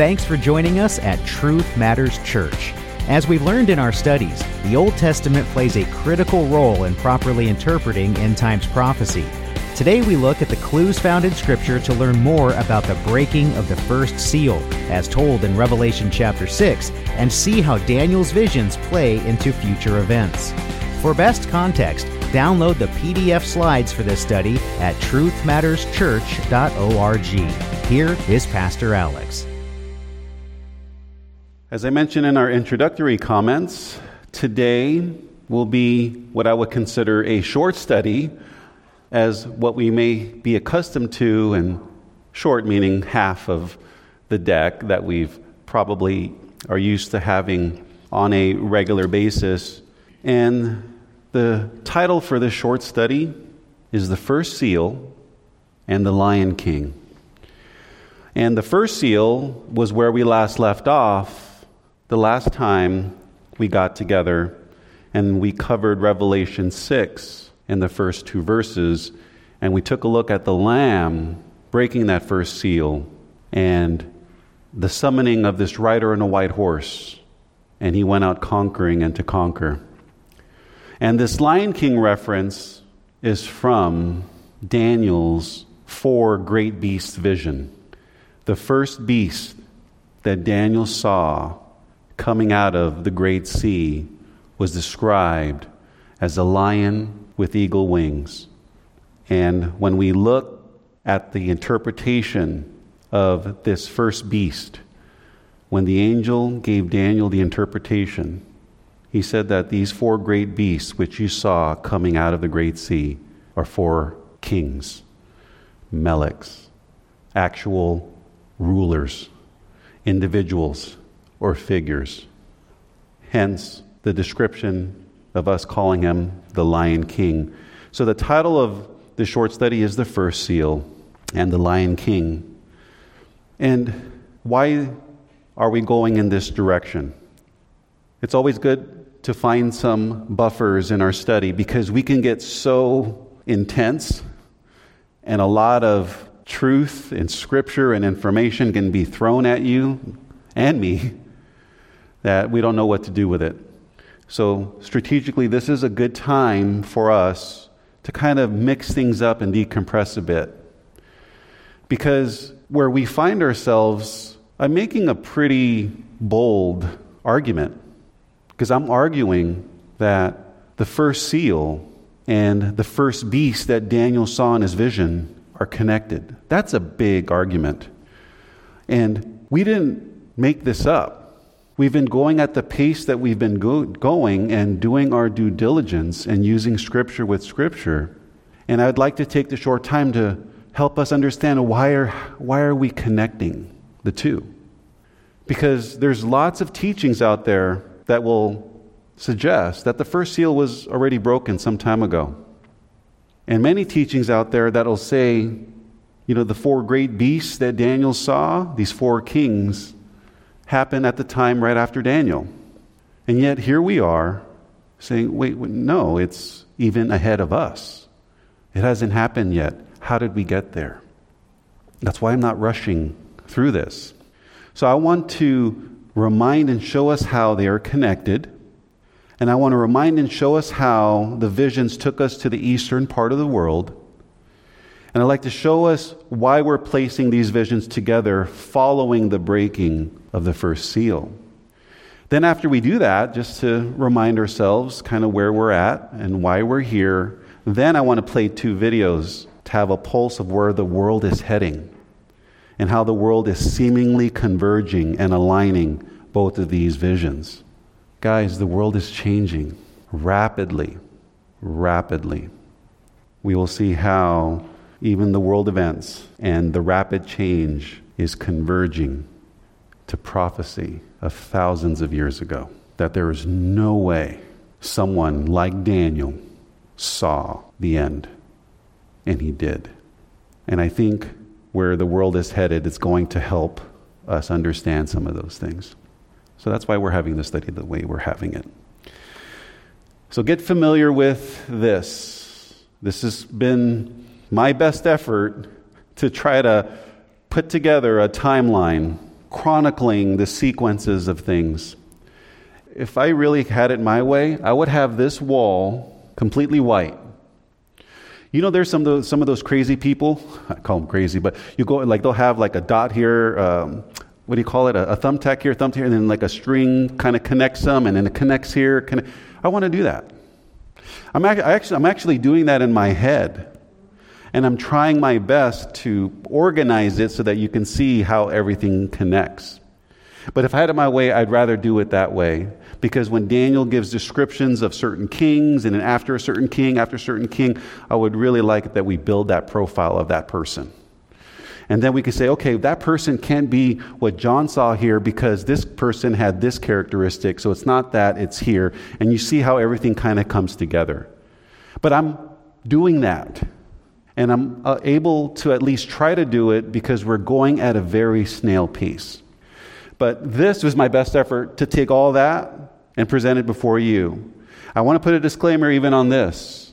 Thanks for joining us at Truth Matters Church. As we've learned in our studies, the Old Testament plays a critical role in properly interpreting end times prophecy. Today we look at the clues found in Scripture to learn more about the breaking of the first seal, as told in Revelation chapter 6, and see how Daniel's visions play into future events. For best context, download the PDF slides for this study at truthmatterschurch.org. Here is Pastor Alex. As I mentioned in our introductory comments, today will be what I would consider a short study, as what we may be accustomed to, and short meaning half of the deck that we've probably are used to having on a regular basis. And the title for this short study is The First Seal and the Lion King. And the first seal was where we last left off the last time we got together, and we covered Revelation 6. In the first two verses, and we took a look at the Lamb breaking that first seal and the summoning of this rider on a white horse, and he went out conquering and to conquer. And this Lion King reference is from Daniel's 4 great beasts vision. The first beast that Daniel saw coming out of the great sea was described as a lion with eagle wings. And when we look at the interpretation of this first beast, when the angel gave Daniel the interpretation, he said that these 4 great beasts which you saw coming out of the great sea are 4 kings, meleks, actual rulers, individuals, or figures. Hence the description of us calling him the Lion King. So the title of the short study is The First Seal and the Lion King. And why are we going in this direction? It's always good to find some buffers in our study, because we can get so intense, and a lot of truth and scripture and information can be thrown at you and me that we don't know what to do with it. So strategically, this is a good time for us to kind of mix things up and decompress a bit. Because where we find ourselves, I'm making a pretty bold argument, because I'm arguing that the first seal and the first beast that Daniel saw in his vision are connected. That's a big argument. And we didn't make this up. We've been going at the pace that we've been going and doing our due diligence and using Scripture with Scripture. And I'd like to take the short time to help us understand why are we connecting the two? Because there's lots of teachings out there that will suggest that the first seal was already broken some time ago. And many teachings out there that will say, you know, the 4 great beasts that Daniel saw, these 4 kings, happened at the time right after Daniel. And yet here we are saying, wait, no, it's even ahead of us. It hasn't happened yet. How did we get there? That's why I'm not rushing through this. So I want to remind and show us how they are connected. And I want to remind and show us how the visions took us to the eastern part of the world. And I'd like to show us why we're placing these visions together following the breaking of the first seal. Then after we do that, just to remind ourselves kind of where we're at and why we're here, then I want to play 2 videos to have a pulse of where the world is heading and how the world is seemingly converging and aligning both of these visions. Guys, the world is changing rapidly. We will see how even the world events and the rapid change is converging to prophecy of thousands of years ago, that there is no way someone like Daniel saw the end. And he did. And I think where the world is headed, it's going to help us understand some of those things. So that's why we're having this study the way we're having it. So get familiar with this. This has been my best effort to try to put together a timeline chronicling the sequences of things. If I really had it my way, I would have this wall completely white. You know, there's some of those crazy people. I call them crazy, but you go and like they'll have like a dot here. What do you call it? A thumbtack here, thumbtack here, and then like a string kind of connects them, and then it connects here. I want to do that. I'm actually doing that in my head, and I'm trying my best to organize it so that you can see how everything connects. But if I had it my way, I'd rather do it that way. Because when Daniel gives descriptions of certain kings and after a certain king, I would really like it that we build that profile of that person. And then we can say, okay, that person can't be what John saw here because this person had this characteristic. So it's not that, it's here. And you see how everything kind of comes together. But I'm doing that. And I'm able to at least try to do it because we're going at a very snail pace. But this was my best effort to take all that and present it before you. I want to put a disclaimer even on this.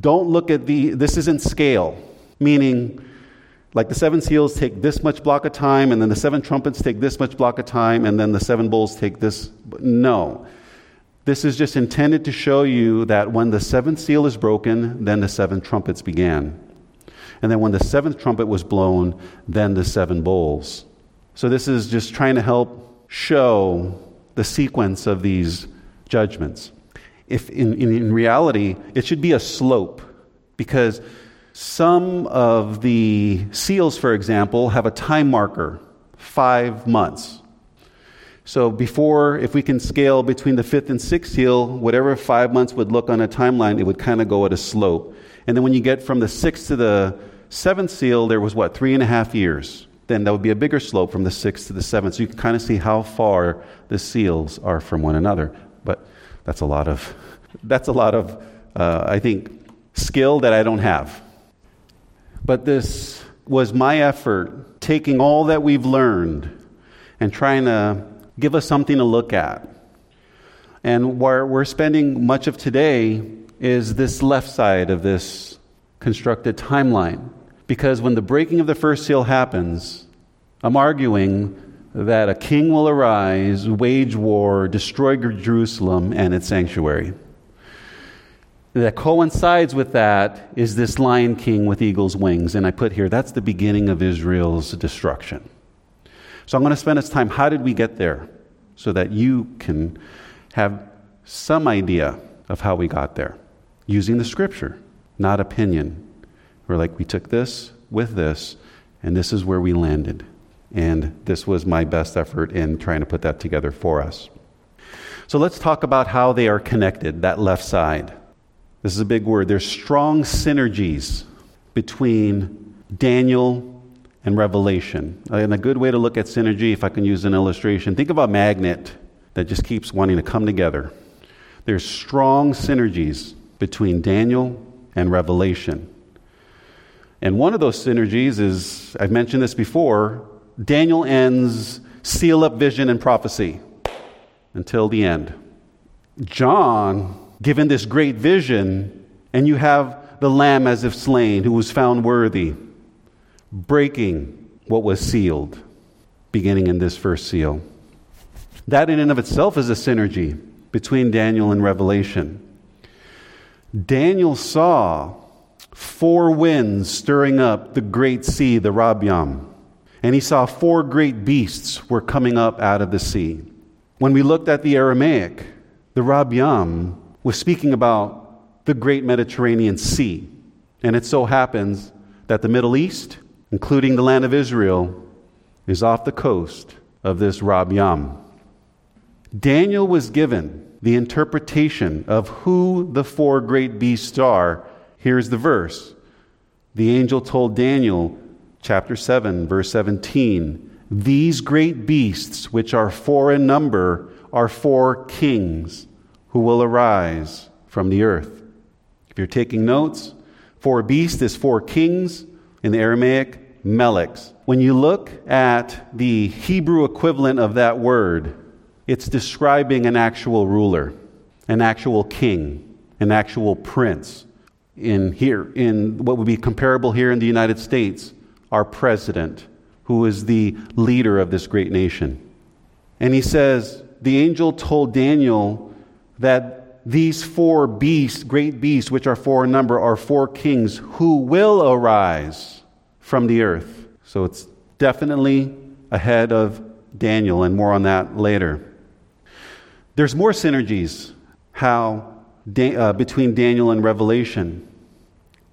Don't look at this isn't scale, meaning like the seven seals take this much block of time, and then the seven trumpets take this much block of time, and then the seven bowls take this. No, this is just intended to show you that when the seventh seal is broken, then the seven trumpets began. And then when the seventh trumpet was blown, then the seven bowls. So this is just trying to help show the sequence of these judgments. If in reality, it should be a slope, because some of the seals, for example, have a time marker, 5 months. So before, if we can scale between the fifth and sixth seal, whatever 5 months would look on a timeline, it would kind of go at a slope. And then when you get from the sixth to the seventh seal, there was 3.5 years. Then that would be a bigger slope from the 6th to the 7th. So you can kind of see how far the seals are from one another. But that's a lot of I think, skill that I don't have. But this was my effort, taking all that we've learned and trying to give us something to look at. And where we're spending much of today is this left side of this constructed timeline. Because when the breaking of the first seal happens, I'm arguing that a king will arise, wage war, destroy Jerusalem and its sanctuary. That coincides with that is this Lion King with eagle's wings. And I put here, that's the beginning of Israel's destruction. So I'm going to spend this time, how did we get there? So that you can have some idea of how we got there. Using the scripture, not opinion. We're like, we took this with this, and this is where we landed. And this was my best effort in trying to put that together for us. So let's talk about how they are connected, that left side. This is a big word. There's strong synergies between Daniel and Revelation. And a good way to look at synergy, if I can use an illustration, think of a magnet that just keeps wanting to come together. There's strong synergies between Daniel and Revelation. And one of those synergies is, I've mentioned this before, Daniel ends seal up vision and prophecy until the end. John, given this great vision, and you have the Lamb as if slain, who was found worthy, breaking what was sealed, beginning in this first seal. That in and of itself is a synergy between Daniel and Revelation. Daniel saw 4 winds stirring up the great sea, the Rabyam. And he saw 4 great beasts were coming up out of the sea. When we looked at the Aramaic, the Rabyam was speaking about the great Mediterranean Sea. And it so happens that the Middle East, including the land of Israel, is off the coast of this Rabyam. Daniel was given the interpretation of who the 4 great beasts are. Here's the verse. The angel told Daniel, chapter 7, verse 17, these great beasts, which are 4 in number, are 4 kings who will arise from the earth. If you're taking notes, 4 beasts is 4 kings. In the Aramaic, meleks. When you look at the Hebrew equivalent of that word, it's describing an actual ruler, an actual king, an actual prince. In what would be comparable here in the United States, our president who is the leader of this great nation. And he says, the angel told Daniel that these four beasts, great beasts, which are four in number, are four kings who will arise from the earth. So it's definitely ahead of Daniel, and more on that later. There's more synergies between Daniel and Revelation.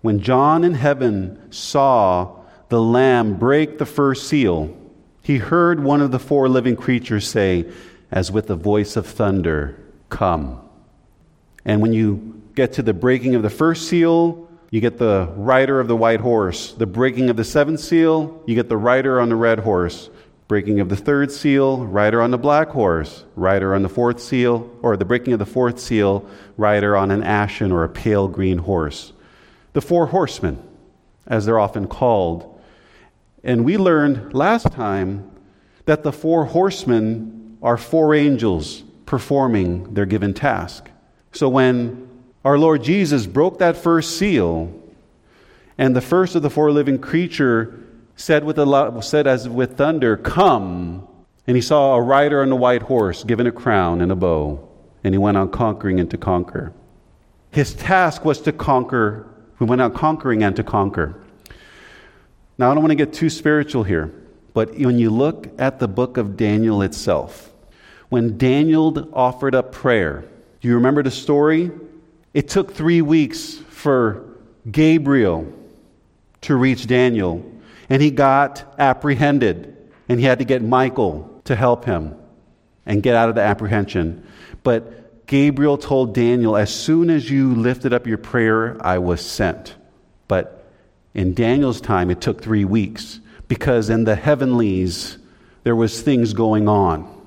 When John in heaven saw the Lamb break the first seal, he heard one of the four living creatures say, as with the voice of thunder, come. And when you get to the breaking of the first seal, you get the rider of the white horse. The breaking of the seventh seal, you get the rider on the red horse. Breaking of the third seal, rider on the black horse. Rider on the fourth seal, or the breaking of the fourth seal, rider on an ashen or a pale green horse. The four horsemen, as they're often called. And we learned last time that the four horsemen are four angels performing their given task. So when our Lord Jesus broke that first seal, and the first of the four living creatures said as with thunder, come. And he saw a rider on a white horse, given a crown and a bow. And he went on conquering and to conquer. His task was to conquer. He went on conquering and to conquer. Now, I don't want to get too spiritual here, but when you look at the book of Daniel itself, when Daniel offered up prayer, do you remember the story? It took 3 weeks for Gabriel to reach Daniel. And he got apprehended, and he had to get Michael to help him and get out of the apprehension. But Gabriel told Daniel, as soon as you lifted up your prayer, I was sent. But in Daniel's time, it took 3 weeks, because in the heavenlies, there was things going on.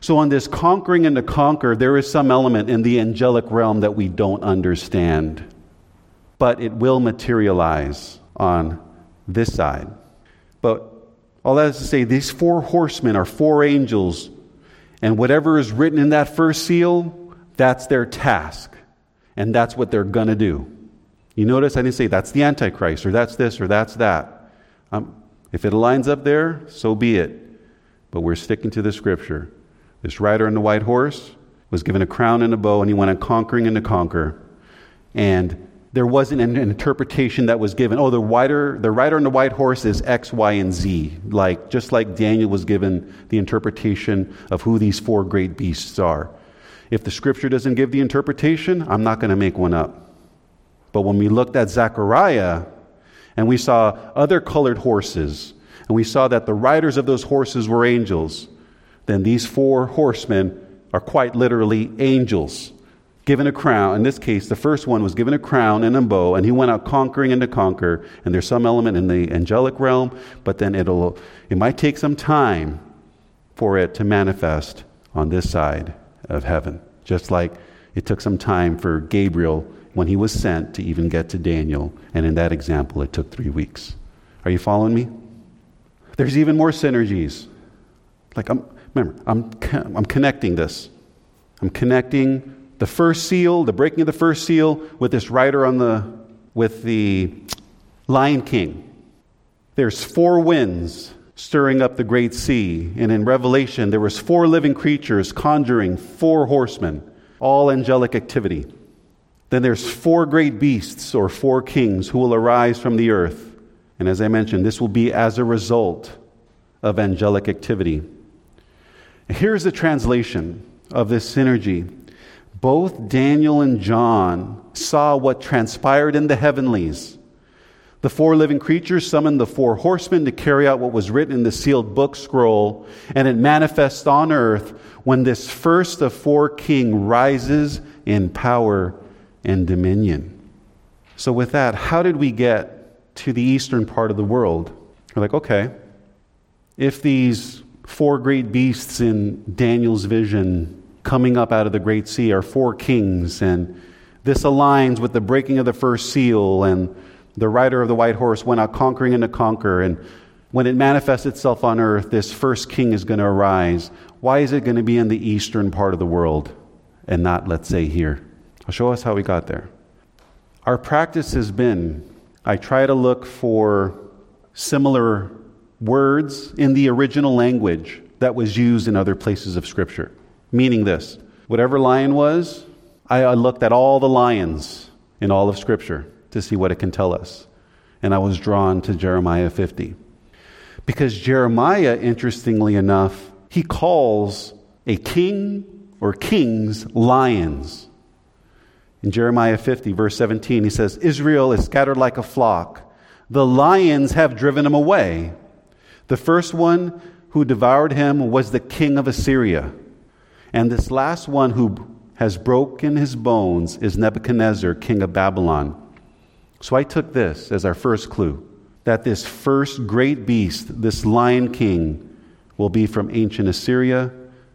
So on this conquering and to conquer, there is some element in the angelic realm that we don't understand. But it will materialize on this side. But all that is to say, these four horsemen are four angels, and whatever is written in that first seal, that's their task, and that's what they're going to do. You notice I didn't say that's the Antichrist, or that's this, or that's that. If it aligns up there, so be it. But we're sticking to the scripture. This rider on the white horse was given a crown and a bow, and he went on conquering and to conquer. And there wasn't an interpretation that was given. Oh, the rider on the white horse is X, Y, and Z. Just like Daniel was given the interpretation of who these four great beasts are. If the scripture doesn't give the interpretation, I'm not going to make one up. But when we looked at Zechariah, and we saw other colored horses, and we saw that the riders of those horses were angels, then these four horsemen are quite literally angels. Given a crown. In this case, the first one was given a crown and a bow, and he went out conquering and to conquer. And there's some element in the angelic realm, but then it might take some time for it to manifest on this side of heaven. Just like it took some time for Gabriel when he was sent to even get to Daniel. And in that example, it took 3 weeks. Are you following me? There's even more synergies. I'm connecting this. I'm connecting the first seal, the breaking of the first seal, with this rider with the Lion King. There's four winds stirring up the great sea. And in Revelation, there was four living creatures conjuring four horsemen, all angelic activity. Then there's four great beasts or four kings who will arise from the earth. And as I mentioned, this will be as a result of angelic activity. Here's the translation of this synergy. Both Daniel and John saw what transpired in the heavenlies. The four living creatures summoned the four horsemen to carry out what was written in the sealed book scroll, and it manifests on earth when this first of four kings rises in power and dominion. So with that, how did we get to the eastern part of the world? We're like, okay, if these four great beasts in Daniel's vision coming up out of the great sea are four kings, and this aligns with the breaking of the first seal, and the rider of the white horse went out conquering and to conquer, and when it manifests itself on earth, this first king is going to arise. Why is it going to be in the eastern part of the world and not, let's say, here? I'll show us how we got there. Our practice has been, I try to look for similar words in the original language that was used in other places of Scripture. Meaning this, whatever lion was, I looked at all the lions in all of Scripture to see what it can tell us. And I was drawn to Jeremiah 50. Because Jeremiah, interestingly enough, he calls a king or kings lions. In Jeremiah 50, verse 17, he says, Israel is scattered like a flock. The lions have driven him away. The first one who devoured him was the king of Assyria. And this last one who has broken his bones is Nebuchadnezzar, king of Babylon. So I took this as our first clue, that this first great beast, this Lion King, will be from ancient Assyria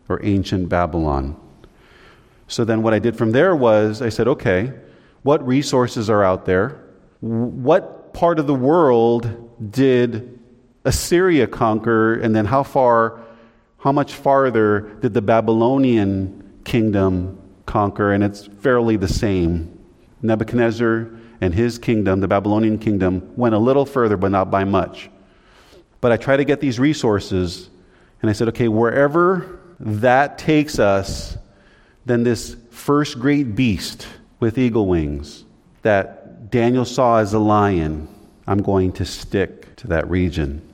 or ancient Babylon. So then what I did from there was I said, okay, what resources are out there? What part of the world did Assyria conquer? And then how much farther did the Babylonian kingdom conquer? And it's fairly the same. Nebuchadnezzar and his kingdom, the Babylonian kingdom, went a little further, but not by much. But I try to get these resources, and I said, okay, wherever that takes us, then this first great beast with eagle wings that Daniel saw as a lion, I'm going to stick to that region.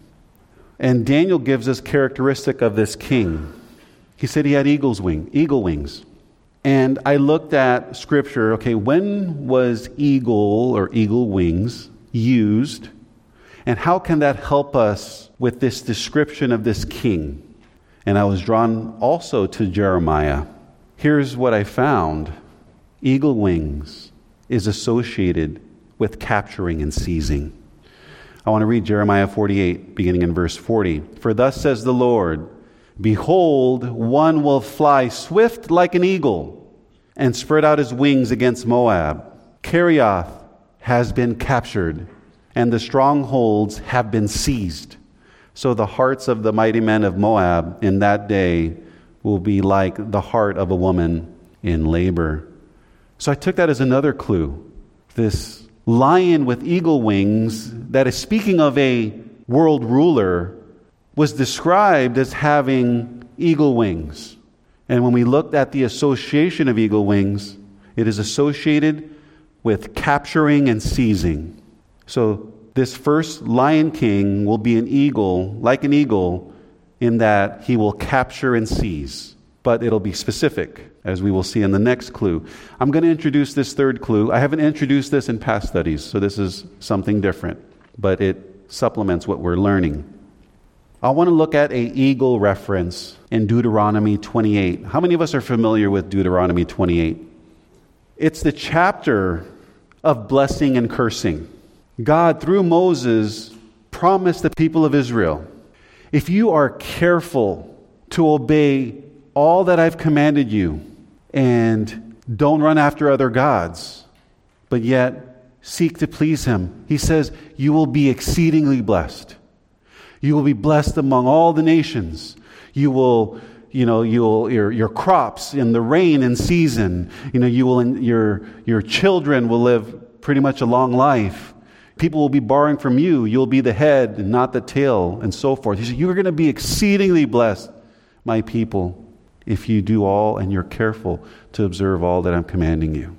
And Daniel gives us characteristic of this king. He said he had eagle wings. And I looked at Scripture, okay, when was eagle or eagle wings used? And how can that help us with this description of this king? And I was drawn also to Jeremiah. Here's what I found. Eagle wings is associated with capturing and seizing. I want to read Jeremiah 48, beginning in verse 40. For thus says the Lord, behold, one will fly swift like an eagle and spread out his wings against Moab. Kerioth has been captured, and the strongholds have been seized. So the hearts of the mighty men of Moab in that day will be like the heart of a woman in labor. So I took that as another clue. This lion with eagle wings that is speaking of a world ruler was described as having eagle wings. And when we looked at the association of eagle wings, it is associated with capturing and seizing. So this first Lion King will be an eagle, like an eagle, in that he will capture and seize. But it'll be specific, as we will see in the next clue. I'm going to introduce this third clue. I haven't introduced this in past studies, so this is something different, but it supplements what we're learning. I want to look at an eagle reference in Deuteronomy 28. How many of us are familiar with Deuteronomy 28? It's the chapter of blessing and cursing. God, through Moses, promised the people of Israel, if you are careful to obey all that I've commanded you and don't run after other gods, but yet seek to please him, he says, you will be exceedingly blessed. You will be blessed among all the nations. Your crops in the rain and season. Your children will live pretty much a long life. People will be borrowing from you. You'll be the head and not the tail, and so forth. He said, you're going to be exceedingly blessed, my people, if you do all and you're careful to observe all that I'm commanding you.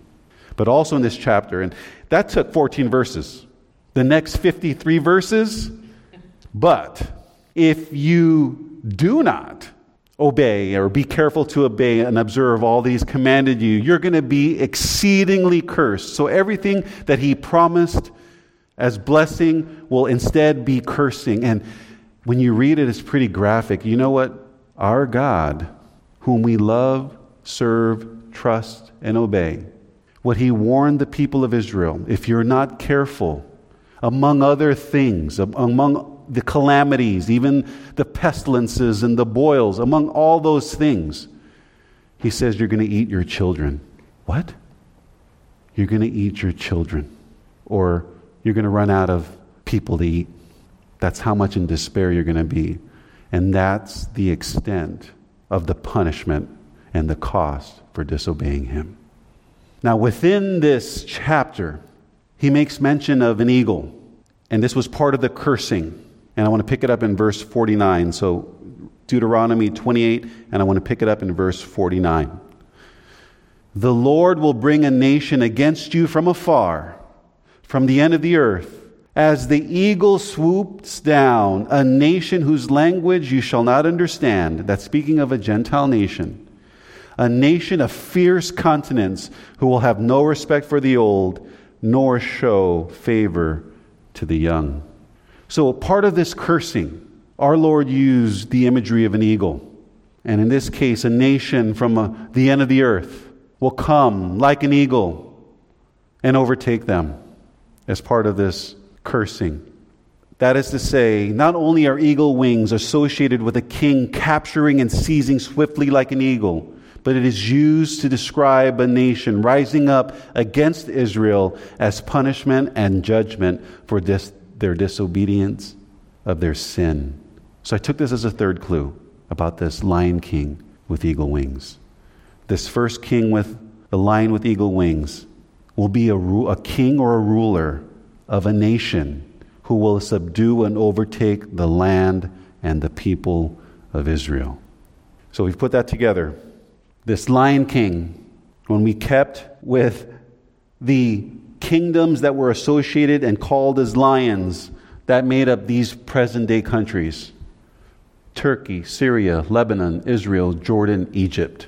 But also in this chapter, and that took 14 verses. The next 53 verses. But if you do not obey or be careful to obey and observe all that he's commanded you, you're going to be exceedingly cursed. So everything that he promised as blessing will instead be cursing. And when you read it, it's pretty graphic. You know what? Our God, whom we love, serve, trust, and obey, what he warned the people of Israel, if you're not careful, among other things, among the calamities, even the pestilences and the boils, among all those things, he says you're going to eat your children. What? You're going to eat your children, or you're going to run out of people to eat. That's how much in despair you're going to be. And that's the extent of the punishment and the cost for disobeying him. Now, within this chapter, he makes mention of an eagle, and this was part of the cursing. And I want to pick it up in verse 49. So Deuteronomy 28, and I want to pick it up in verse 49. The Lord will bring a nation against you from afar, from the end of the earth. As the eagle swoops down, a nation whose language you shall not understand. That's speaking of a Gentile nation. A nation of fierce continents who will have no respect for the old, nor show favor to the young. So a part of this cursing, our Lord used the imagery of an eagle. And in this case, a nation from the end of the earth will come like an eagle and overtake them as part of this cursing. That is to say, not only are eagle wings associated with a king capturing and seizing swiftly like an eagle, but it is used to describe a nation rising up against Israel as punishment and judgment for their disobedience of their sin. So I took this as a third clue about this Lion King with eagle wings. This first king with the lion with eagle wings will be a king or a ruler of a nation who will subdue and overtake the land and the people of Israel. So we've put that together. This Lion King, when we kept with the kingdoms that were associated and called as lions, that made up these present-day countries: Turkey, Syria, Lebanon, Israel, Jordan, Egypt.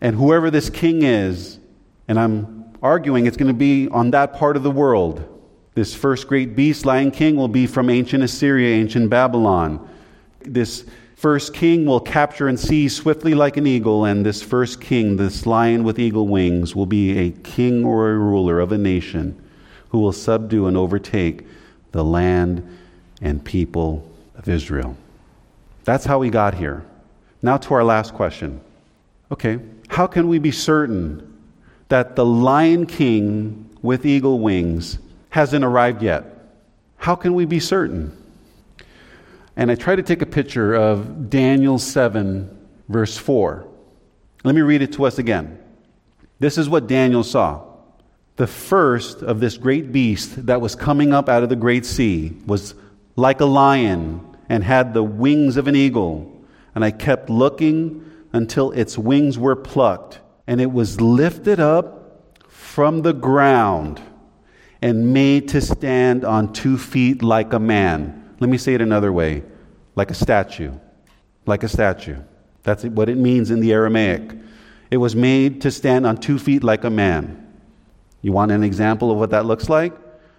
And whoever this king is, and I'm arguing it's going to be on that part of the world, this first great beast, Lion King, will be from ancient Assyria, ancient Babylon. This first king will capture and seize swiftly like an eagle, and this first king, this lion with eagle wings, will be a king or a ruler of a nation who will subdue and overtake the land and people of Israel. That's how we got here. Now to our last question. Okay, how can we be certain that the Lion King with eagle wings hasn't arrived yet? How can we be certain? And I try to take a picture of Daniel 7, verse 4. Let me read it to us again. This is what Daniel saw. The first of this great beast that was coming up out of the great sea was like a lion and had the wings of an eagle. And I kept looking until its wings were plucked, and it was lifted up from the ground and made to stand on 2 feet like a man. Let me say it another way, like a statue, like a statue. That's what it means in the Aramaic. It was made to stand on 2 feet like a man. You want an example of what that looks like?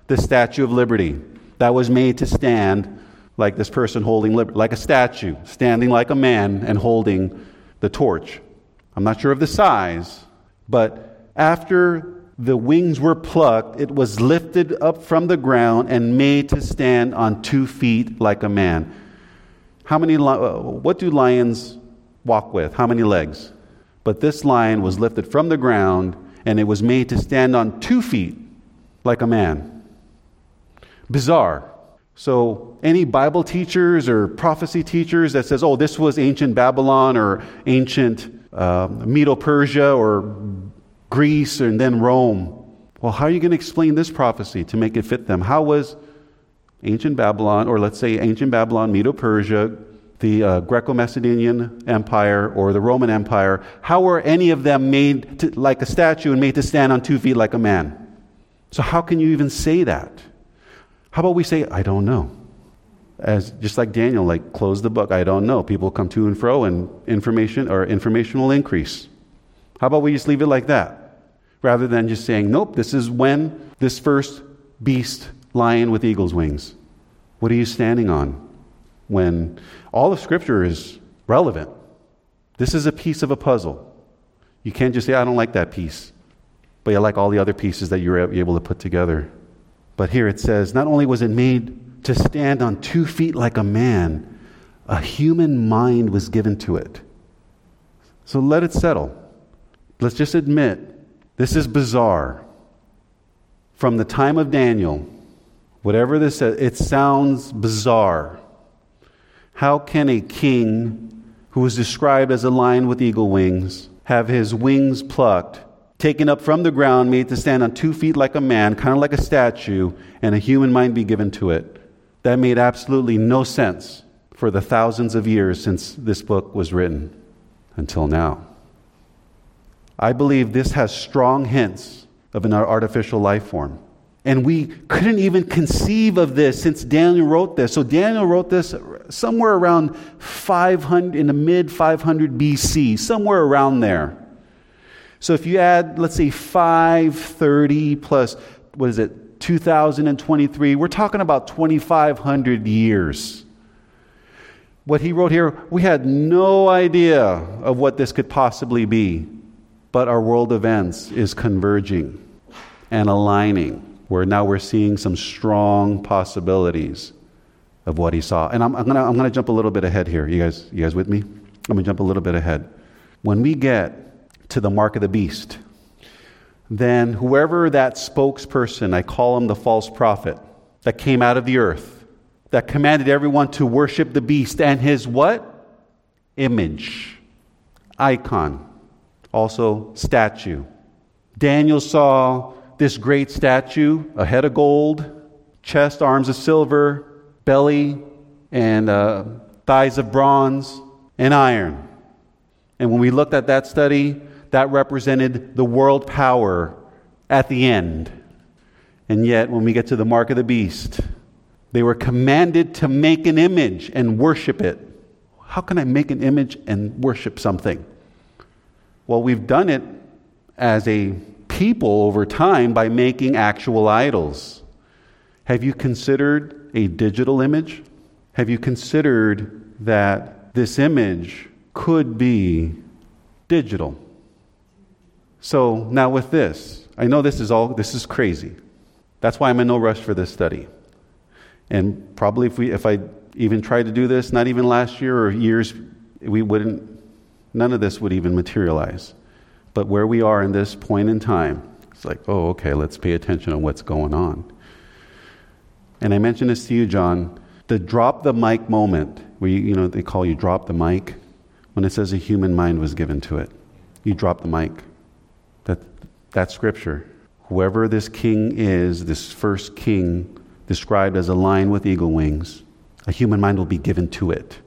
The Statue of Liberty. That was made to stand like this person holding liberty, like a statue, standing like a man and holding the torch. I'm not sure of the size, but after the wings were plucked, it was lifted up from the ground and made to stand on 2 feet like a man. What do lions walk with? How many legs? But this lion was lifted from the ground and it was made to stand on 2 feet like a man. Bizarre. So any Bible teachers or prophecy teachers that says, oh, this was ancient Babylon or ancient Medo-Persia or Greece and then Rome. Well, how are you going to explain this prophecy to make it fit them? How was ancient Babylon, or let's say ancient Babylon, Medo-Persia, the Greco-Macedonian Empire, or the Roman Empire, how were any of them made to, like a statue and made to stand on 2 feet like a man? So how can you even say that? How about we say, I don't know. As just like Daniel, like close the book, I don't know. People come to and fro and information or informational increase. How about we just leave it like that? Rather than just saying, nope, this is when this first beast, lion with eagle's wings. What are you standing on? When all of Scripture is relevant. This is a piece of a puzzle. You can't just say, I don't like that piece. But I like all the other pieces that you were able to put together. But here it says, not only was it made to stand on 2 feet like a man, a human mind was given to it. So let it settle. Let's just admit, this is bizarre. From the time of Daniel, whatever this says, it sounds bizarre. How can a king who is described as a lion with eagle wings have his wings plucked, taken up from the ground, made to stand on 2 feet like a man, kind of like a statue, and a human mind be given to it? That made absolutely no sense for the thousands of years since this book was written until now. I believe this has strong hints of an artificial life form. And we couldn't even conceive of this since Daniel wrote this. So Daniel wrote this somewhere around 500, in the mid 500 BC, somewhere around there. So if you add, let's say 530 plus, 2023, we're talking about 2,500 years. What he wrote here, we had no idea of what this could possibly be. But our world events is converging and aligning, where now we're seeing some strong possibilities of what he saw. And I'm gonna jump a little bit ahead here. You guys with me? I'm gonna jump a little bit ahead. When we get to the mark of the beast, then whoever that spokesperson, I call him the false prophet, that came out of the earth, that commanded everyone to worship the beast and his what? Image, icon, also statue. Daniel saw this great statue, a head of gold, chest, arms of silver, belly, and thighs of bronze, and iron. And when we looked at that study, that represented the world power at the end. And yet, when we get to the mark of the beast, they were commanded to make an image and worship it. How can I make an image and worship something? Well, we've done it as a people over time by making actual idols. Have you considered a digital image? Have you considered that this image could be digital? So now with this, I know this is crazy. That's why I'm in no rush for this study. And probably if I even tried to do this, not even last year or years, none of this would even materialize. But where we are in this point in time, it's like, oh, okay, let's pay attention to what's going on. And I mentioned this to you, John, the drop the mic moment, where they call you drop the mic, when it says a human mind was given to it. You drop the mic. That's scripture. Whoever this king is, this first king, described as a lion with eagle wings, a human mind will be given to it.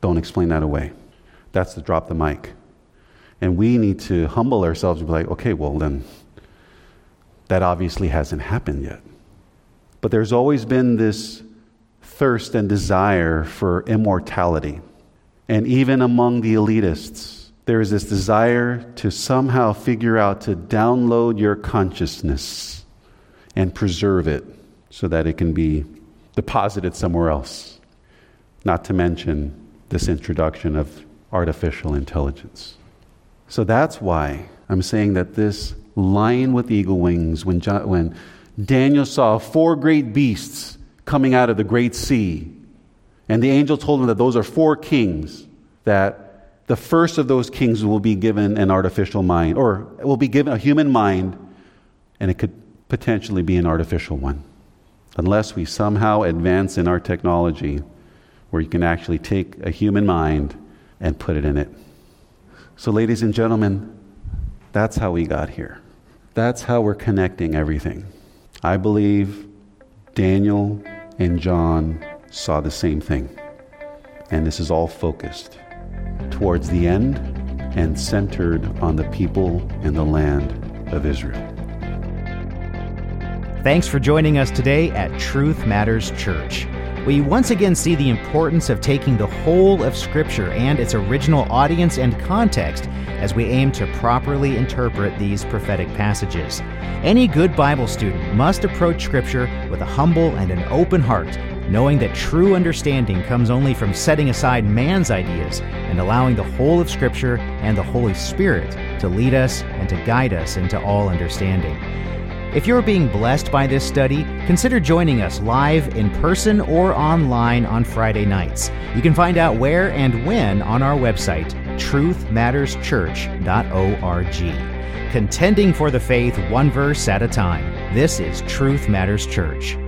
Don't explain that away. That's the drop the mic. And we need to humble ourselves and be like, okay, well then, that obviously hasn't happened yet. But there's always been this thirst and desire for immortality. And even among the elitists, there is this desire to somehow figure out to download your consciousness and preserve it so that it can be deposited somewhere else. Not to mention this introduction of artificial intelligence. So that's why I'm saying that this lion with eagle wings, when Daniel saw four great beasts coming out of the great sea, and the angel told him that those are four kings, that the first of those kings will be given an artificial mind, or will be given a human mind, and it could potentially be an artificial one, unless we somehow advance in our technology where you can actually take a human mind and put it in it. So ladies and gentlemen, that's how we got here. That's how we're connecting everything. I believe Daniel and John saw the same thing. And this is all focused towards the end and centered on the people and the land of Israel. Thanks for joining us today at Truth Matters Church. We once again see the importance of taking the whole of Scripture and its original audience and context as we aim to properly interpret these prophetic passages. Any good Bible student must approach Scripture with a humble and an open heart, knowing that true understanding comes only from setting aside man's ideas and allowing the whole of Scripture and the Holy Spirit to lead us and to guide us into all understanding. If you're being blessed by this study, consider joining us live in person or online on Friday nights. You can find out where and when on our website, truthmatterschurch.org. Contending for the faith, one verse at a time. This is Truth Matters Church.